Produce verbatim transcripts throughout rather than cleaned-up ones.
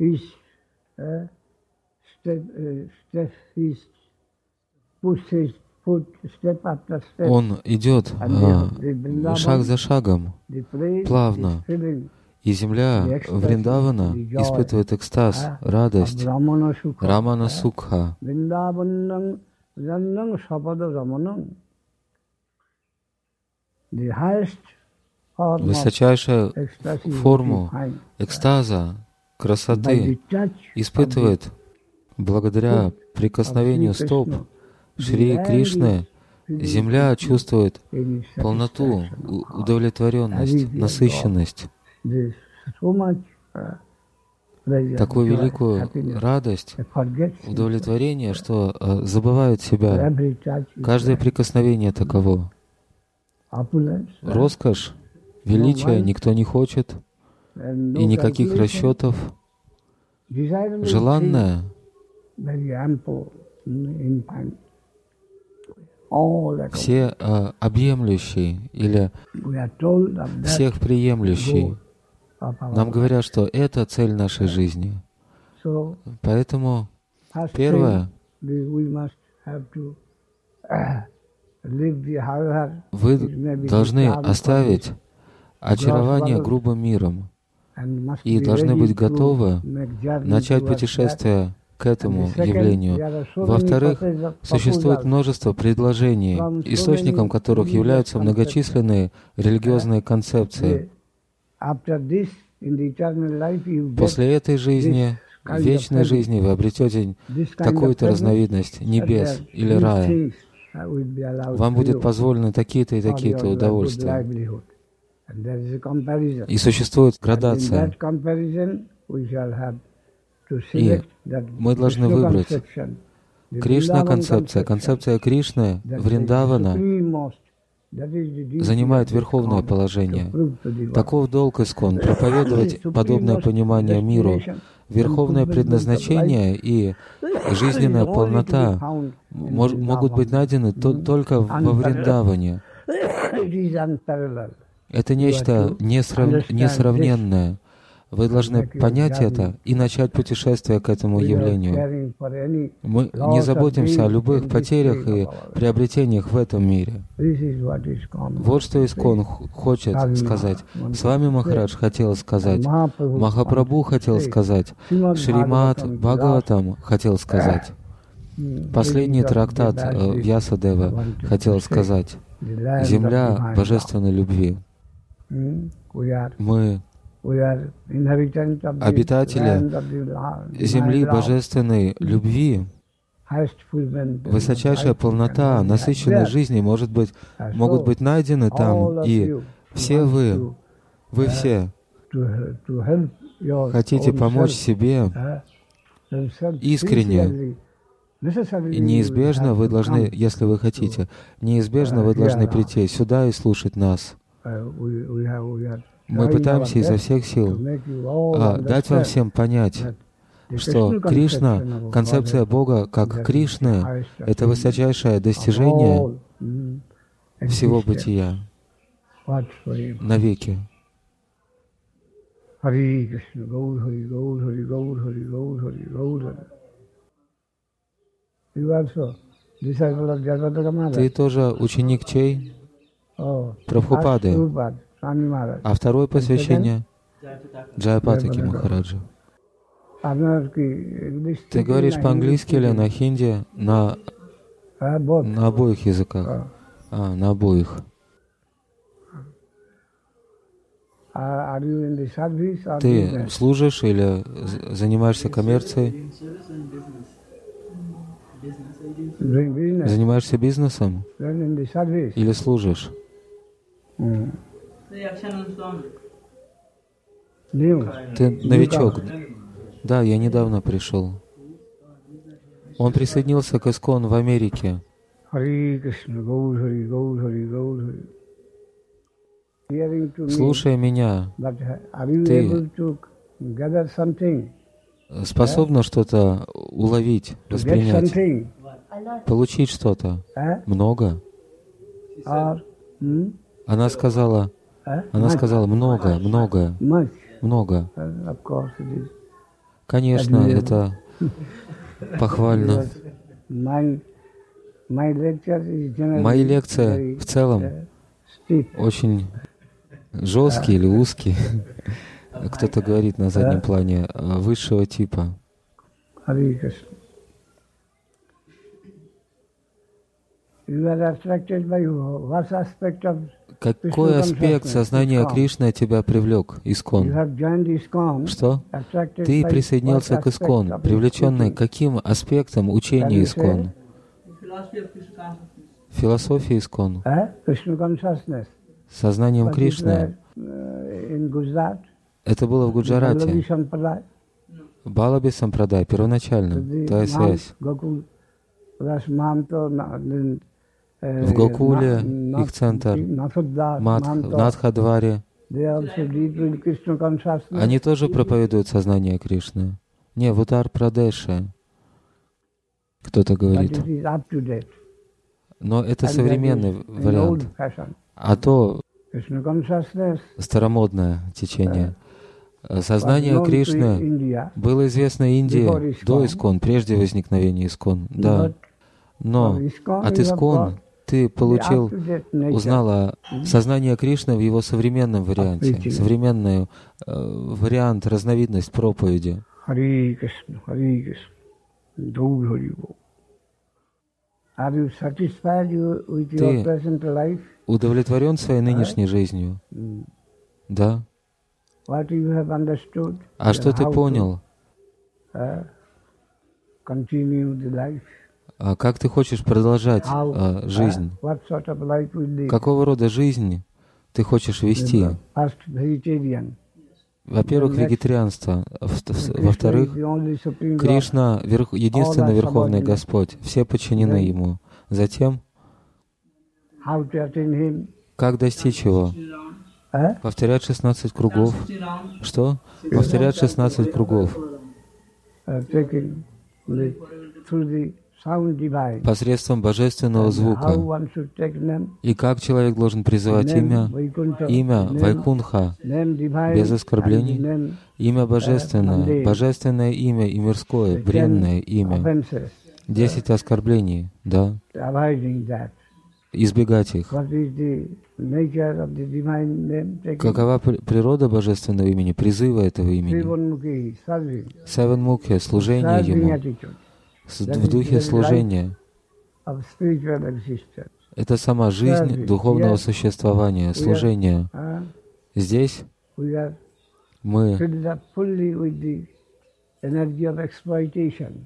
ist äh, step, äh, step ist pushes, put, step after step. Он идет äh, шаг за шагом, плавно. И земля Вриндавана испытывает экстаз, радость, Рамана Сукха. Высочайшую форму экстаза, красоты испытывает благодаря прикосновению стоп Шри Кришны. Земля чувствует полноту, удовлетворенность, насыщенность. Такую великую радость, удовлетворение, что забывают себя. Каждое прикосновение таково. Роскошь, величие никто не хочет, и никаких расчетов. Желанное все объемлющий или всех приемлющий. Нам говорят, что это цель нашей жизни. Поэтому первое, вы должны оставить очарование грубым миром и должны быть готовы начать путешествие к этому явлению. Во-вторых, существует множество предложений, источником которых являются многочисленные религиозные концепции. После этой жизни, вечной жизни, вы обретете такую-то разновидность небес или рая. Вам будет позволено такие-то и такие-то удовольствия. И существует градация. И мы должны выбрать Кришна-концепция. Концепция Кришны, Вриндавана, занимает верховное положение. Таков долг ИСККОН — проповедовать подобное понимание миру. Верховное предназначение и жизненная полнота мож, могут быть найдены то, только во Вриндаване. Это нечто несрав, несравненное. Вы должны понять это и начать путешествие к этому явлению. Мы не заботимся о любых потерях и приобретениях в этом мире. Вот что ИСККОН хочет сказать. Свами Махарадж хотел сказать. Махапрабху хотел сказать. Шримат Бхагаватам хотел сказать. Последний трактат Вьясадева хотел сказать. Земля божественной любви. Мы обитатели земли божественной любви, высочайшая полнота насыщенной жизни может быть, могут быть найдены там, и все вы, вы все хотите помочь себе искренне. И неизбежно вы должны, если вы хотите, неизбежно вы должны прийти сюда и слушать нас. Мы пытаемся изо всех сил а, дать вам всем понять, что Кришна, концепция Бога как Кришна, это высочайшее достижение всего бытия навеки. Ты тоже ученик чей? Прабхупады. А второе посвящение Джайпатаки Махараджа. Ты говоришь по-английски или на хинди? На, на обоих языках. А, на обоих. Ты служишь или занимаешься коммерцией? Занимаешься бизнесом? Или служишь? Ты новичок? Да, я недавно пришел. Он присоединился к ИСККОН в Америке. Слушай меня, ты способна что-то уловить, воспринять, получить что-то? Много? Она сказала, она сказала много, много, много. Конечно, это похвально. Мои лекции в целом очень жесткие или узкие. Кто-то говорит на заднем плане высшего типа. Какой аспект сознания Кришны тебя привлек, ИСККОН? Что? Ты присоединился к ИСККОН, привлеченный каким аспектом учения ИСККОН? Философия ИСККОН. Сознанием Кришны. Это было в Гуджарате. Балаби-сампрадай, первоначально, твоя связь. В Гокуле их центр, в Натхадваре. Они тоже проповедуют сознание Кришны. Не, в Уттар-Прадеше кто-то говорит. Но это современный вариант. А то старомодное течение. Сознание Кришны было известно Индии до ИСККОН, прежде возникновения ИСККОН. Да. Но от ИСККОН ты получил, узнала сознание Кришны в его современном варианте, современный э, вариант, разновидность проповеди. Хари Кришна, Хари Кришна, Дауд Хари Бог. Ты удовлетворен своей нынешней жизнью? Да. А что ты понял? А как ты хочешь продолжать а, жизнь? Какого рода жизнь ты хочешь вести? Во-первых, вегетарианство. Во-вторых, Кришна верх, единственный Верховный Господь. Все подчинены Ему. Затем, как достичь Его? Повторять шестнадцать кругов. Что? Повторять шестнадцать кругов. Посредством божественного звука. И как человек должен призывать имя? Имя Вайкунтха, без оскорблений. Имя божественное, божественное имя и мирское, бренное имя. Десять оскорблений, да. Избегать их. Какова природа божественного имени, призыва этого имени? Севенмукхи, служение ему. В духе служения. Это сама жизнь духовного существования, служения. Здесь мы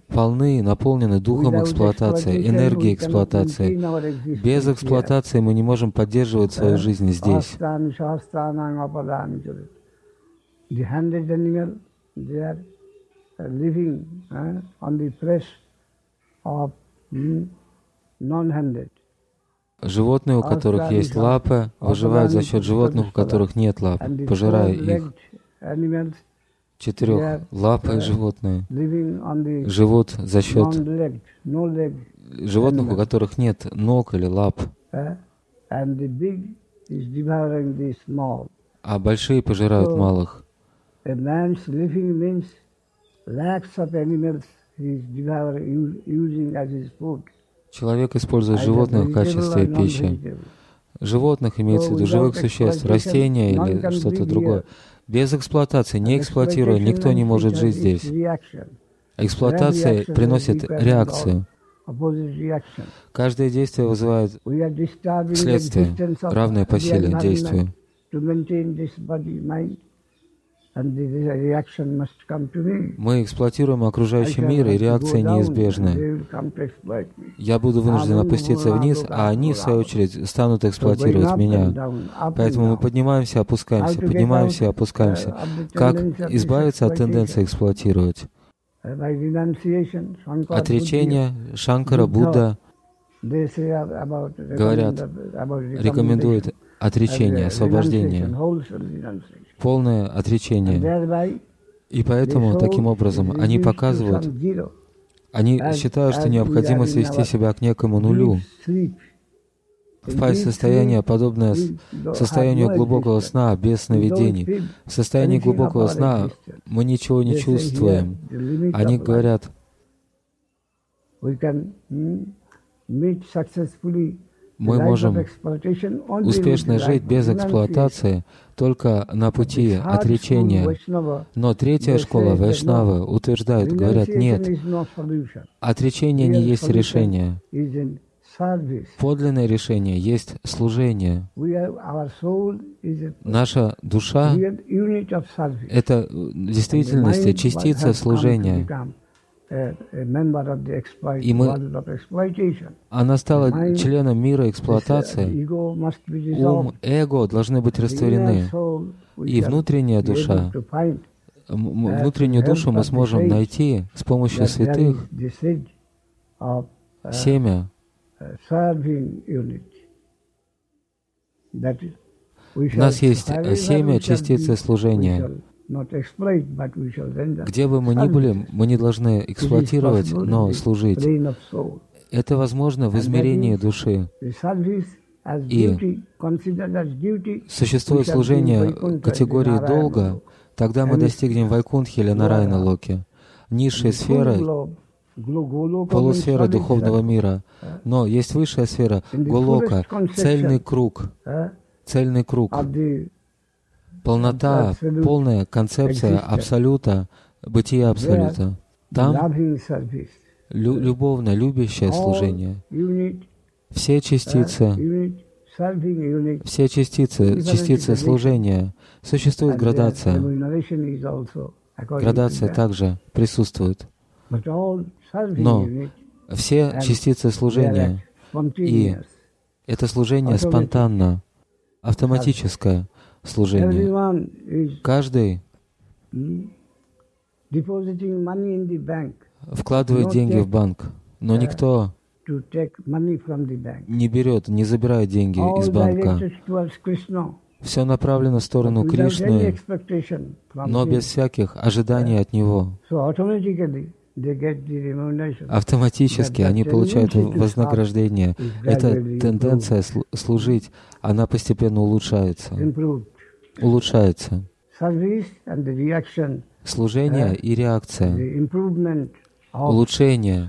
полны, наполнены духом эксплуатации, энергией эксплуатации. Без эксплуатации мы не можем поддерживать свою жизнь здесь. Животные, у которых есть лапы, выживают за счет животных, у которых нет лап, пожирая их. Четырехлапые животные живут за счет животных, у которых нет ног или лап. А большие пожирают малых. Человек использует животных в качестве пищи. Животных имеется в виду живых существ, растения или что-то другое. Без эксплуатации, не эксплуатируя, никто не может жить здесь. Эксплуатация приносит реакцию. Каждое действие вызывает следствие, равное по силе действию. Мы эксплуатируем окружающий мир, и реакция неизбежна. Я буду вынужден опуститься вниз, а они, в свою очередь, станут эксплуатировать меня. Поэтому мы поднимаемся, опускаемся, поднимаемся, опускаемся. Как избавиться от тенденции эксплуатировать? Отречение Шанкара, Будда говорят, рекомендуют отречение, освобождение, полное отречение. И поэтому, таким образом, они показывают, они считают, что необходимо свести себя к некому нулю, впасть в состояние, подобное состоянию глубокого сна, без сновидений. В состоянии глубокого сна мы ничего не чувствуем. Они говорят, мы можем успешно жить без эксплуатации только на пути отречения. Но третья школа, Вайшнавы, утверждают, говорят, нет, отречение не есть решение. Подлинное решение есть служение. Наша душа — это в действительности частица служения. И мы, она стала членом мира эксплуатации. Ум, эго должны быть растворены. И внутренняя душа, внутреннюю душу мы сможем найти с помощью святых, семя, у нас есть семя частицы служения. Где бы мы ни были, мы не должны эксплуатировать, но служить. Это возможно в измерении души. И существует служение категории долга, тогда мы достигнем Вайкунтхи или Нарайна Локи, низшей сферы, полусфера духовного мира. Но есть высшая сфера, Голока, цельный круг, цельный круг. Полнота, полная концепция абсолюта, бытия абсолюта. Там лю- любовное, любящее служение. Все частицы, все частицы, частицы служения. Существует градация. Градация также присутствует. Но все частицы служения, и это служение спонтанно, автоматическое служение. Каждый вкладывает деньги в банк, но никто не берет, не забирает деньги из банка. Все направлено в сторону Кришны, но без всяких ожиданий от Него. Автоматически они получают вознаграждение. Эта тенденция служить, она постепенно улучшается. Улучшается. Служение и реакция. Улучшение.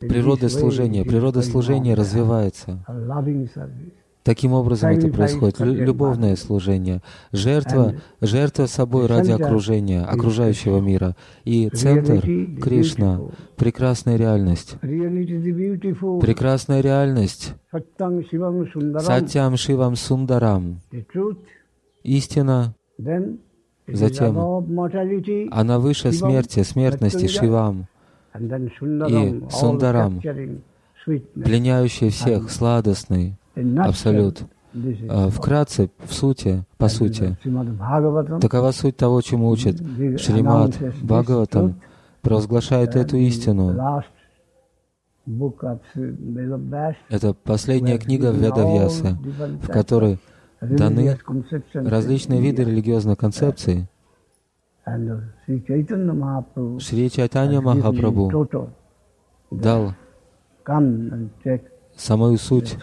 Природа служения. Природа служения развивается. Таким образом это происходит. Любовное служение. Жертва, жертва собой ради окружения, окружающего мира. И центр — Кришна. Прекрасная реальность. Прекрасная реальность. Саттям Шивам Сундарам. Истина. Затем она выше смерти, смертности, Шивам и Сундарам. Пленяющий всех, сладостный. Абсолют. Вкратце, в сути, по сути, такова суть того, чему учит Шримат Бхагаватам, провозглашает эту истину. Это последняя книга Ведавьясы, в которой даны различные виды религиозных концепций. Шри Чайтанья Махапрабху дал самую суть.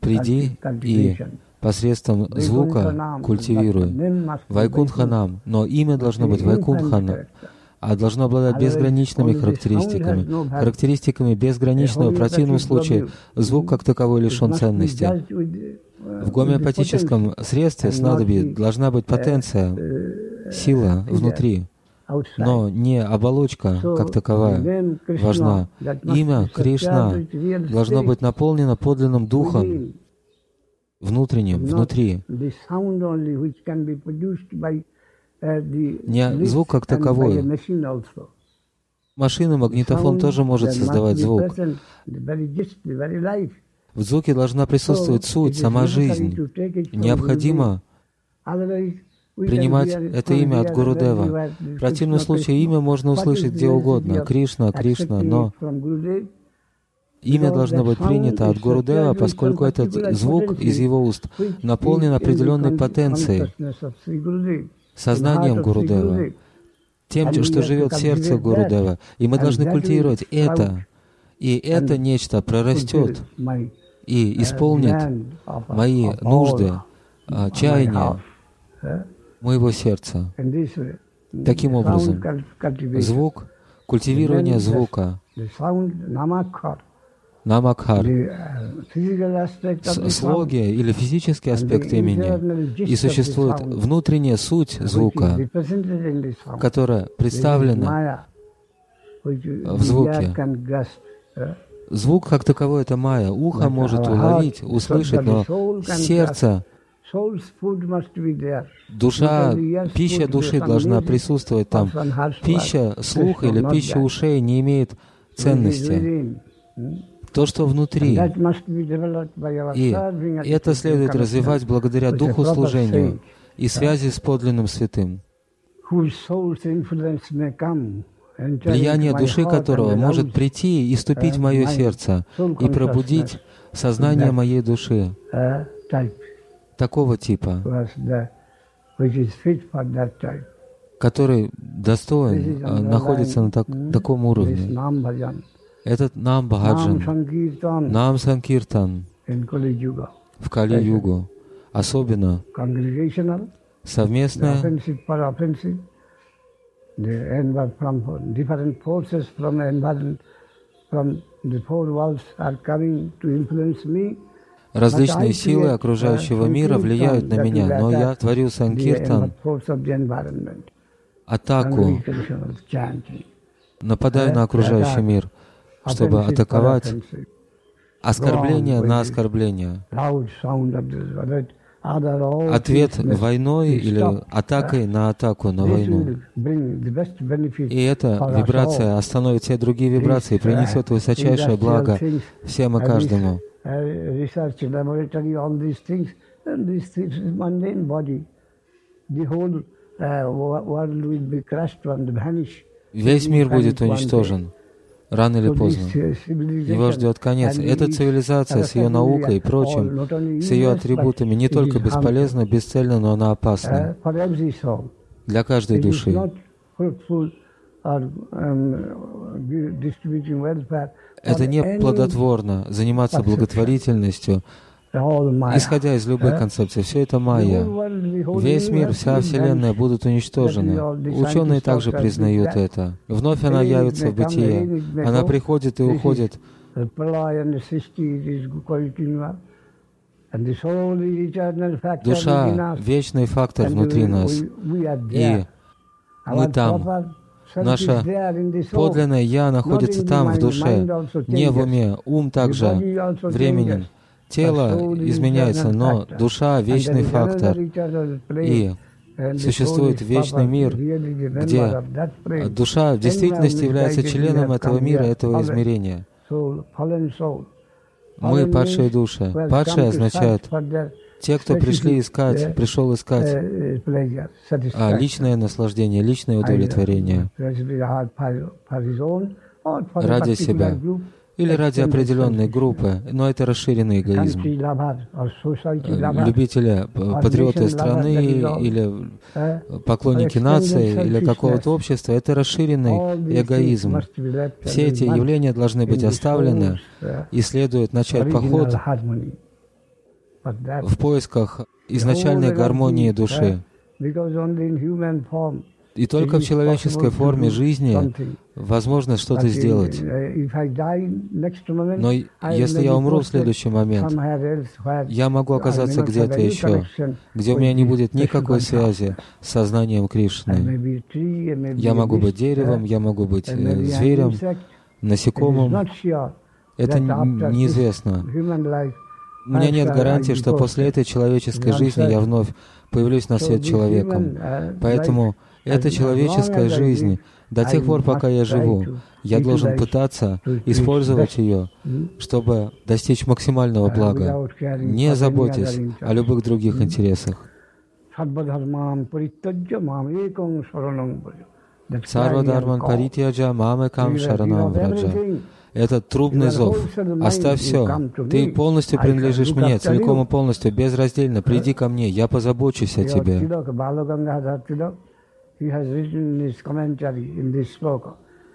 Приди и посредством звука культивируй. Вайкунтха нам. Но имя должно быть Вайкунтха, а должно обладать безграничными характеристиками. Характеристиками безграничного. В противном случае звук как таковой лишен ценности. В гомеопатическом средстве, снадобье, должна быть потенция, сила внутри. Но не оболочка как таковая важна. Имя Кришна должно быть наполнено подлинным духом, внутренним, внутри. Не звук как таковой. Машина, магнитофон тоже может создавать звук. В звуке должна присутствовать суть, сама жизнь. Необходимо принимать это имя от Гурудева. В противном случае имя можно услышать где угодно. Кришна, Кришна, но имя должно быть принято от Гурудева, поскольку этот звук из его уст наполнен определенной потенцией, сознанием Гурудева, тем, что живет в сердце Гурудева. И мы должны культивировать это. И это нечто прорастет и исполнит мои нужды, чаяния моего сердца. Таким образом, звук, культивирование звука, намакхар, слоги или физический аспект имени, и существует внутренняя суть звука, которая представлена в звуке. Звук как таковой — это майя. Ухо может уловить, услышать, но сердце, душа, пища души должна присутствовать там. Пища слуха или пища ушей не имеет ценности. То, что внутри. И это следует развивать благодаря духу служению и связи с подлинным святым, влияние души которого может прийти и вступить в мое сердце и пробудить сознание моей души такого типа, который достоин, находится на так, таком уровне. Этот Нам Бхаджан, Нам Санкиртан в Кали-Югу, особенно совместное различные силы окружающего мира влияют на меня, но я творю Санкиртан, атаку, нападаю на окружающий мир, чтобы атаковать оскорбление на оскорбление. Ответ войной или атакой на атаку на войну. И эта вибрация остановит все другие вибрации, принесет высочайшее благо всем и каждому. Весь мир будет уничтожен. Рано или поздно. Его ждет конец. Эта цивилизация с ее наукой и прочим, с ее атрибутами не только бесполезна, бесцельна, но она опасна для каждой души. Это не плодотворно заниматься благотворительностью, исходя из любой концепции. Все это майя. Весь мир, вся Вселенная будут уничтожены. Ученые также признают это. Вновь она явится в бытие. Она приходит и уходит. Душа — вечный фактор внутри нас. И мы там. Наше подлинное «Я» находится там, в душе, не в уме. Ум также временен. Тело изменяется, но душа — вечный фактор. И существует вечный мир, где душа в действительности является членом этого мира, этого измерения. Мы — падшие души. Падшие означает те, кто пришли искать, пришел искать а личное наслаждение, личное удовлетворение ради себя или ради определенной группы, но это расширенный эгоизм. Любители, патриоты страны или поклонники нации или какого-то общества — это расширенный эгоизм. Все эти явления должны быть оставлены, и следует начать поход в поисках изначальной гармонии души. И только в человеческой форме жизни возможно что-то сделать. Но если я умру в следующий момент, я могу оказаться где-то еще, где у меня не будет никакой связи с сознанием Кришны. Я могу быть деревом, я могу быть зверем, насекомым. Это неизвестно. У меня нет гарантии, что после этой человеческой жизни я вновь появлюсь на свет человеком. Поэтому это человеческая жизнь. До тех пор, пока я живу, я должен пытаться использовать ее, чтобы достичь максимального блага, не заботясь о любых других интересах. Сарва Дарман Паритьяджа Маме Кам Шаранам Враджа. Это трубный зов. Оставь все. Ты полностью принадлежишь мне, целиком и полностью, безраздельно. Приди ко мне, я позабочусь о тебе.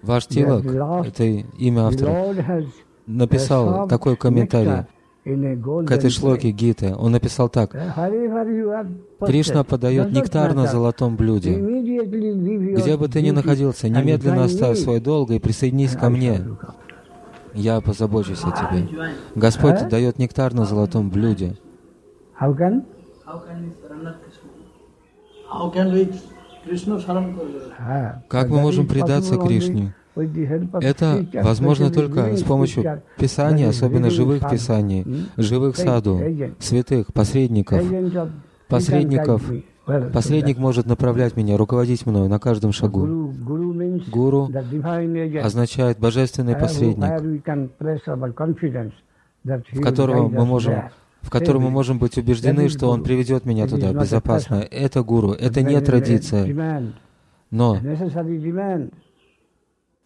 Ваш Тилак, это имя автора, написал такой комментарий к этой шлоке Гиты. Он написал так: «Кришна подает нектар на золотом блюде. Где бы ты ни находился, немедленно оставь свой долг и присоединись ко мне. Я позабочусь о тебе». Господь дает нектар на золотом блюде. Как мы можем предаться Кришне? Это возможно только с помощью Писаний, особенно живых Писаний, живых саду, святых, посредников. Посредников. Посредник может направлять меня, руководить мною на каждом шагу. Гуру означает божественный посредник, в которого мы можем... в котором мы можем быть убеждены, что он приведет меня туда безопасно. Это гуру, это не традиция. Но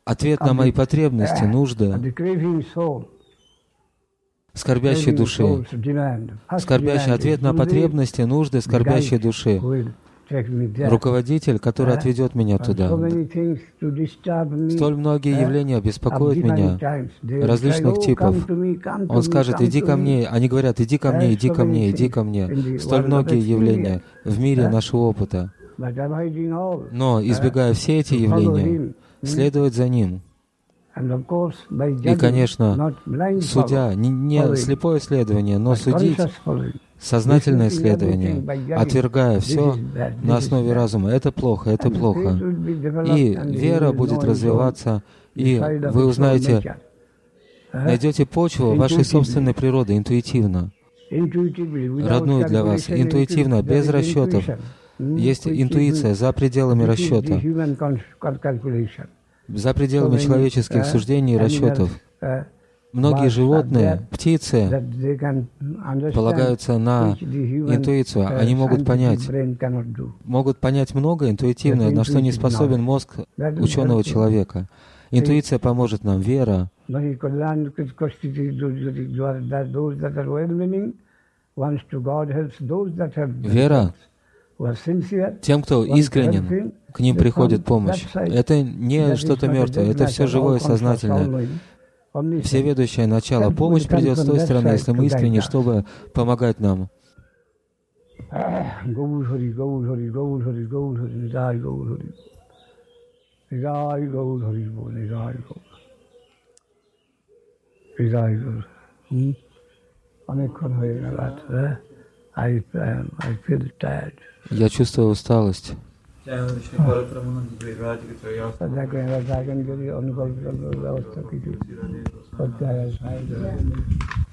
ответ на мои потребности, нужды, скорбящей души, скорбящий ответ на потребности, нужды, скорбящей души, руководитель, который отведет меня туда. Столь многие явления беспокоят меня, различных типов. Он скажет: «Иди ко мне», они говорят: «Иди ко мне, иди ко мне, иди ко мне». Столь многие явления в мире нашего опыта. Но, избегая все эти явления, следовать за ним. И, конечно, судя, не слепое следование, но судить, сознательное исследование, отвергая все на основе разума. Это плохо, это плохо. И вера будет развиваться, и вы узнаете, найдете почву вашей собственной природы интуитивно, родную для вас, интуитивно, без расчетов. Есть интуиция за пределами расчета, за пределами человеческих суждений и расчетов. Многие животные, птицы, полагаются на интуицию. Они могут понять, могут понять много интуитивно, на что не способен мозг ученого человека. Интуиция поможет нам, вера. Вера тем, кто искренен, к ним приходит помощь. Это не что-то мертвое, это все живое, сознательное. Всеведущее начало. Помощь придет с той стороны, если мы искренне, чтобы помогать нам. Я чувствую усталость. Thank you.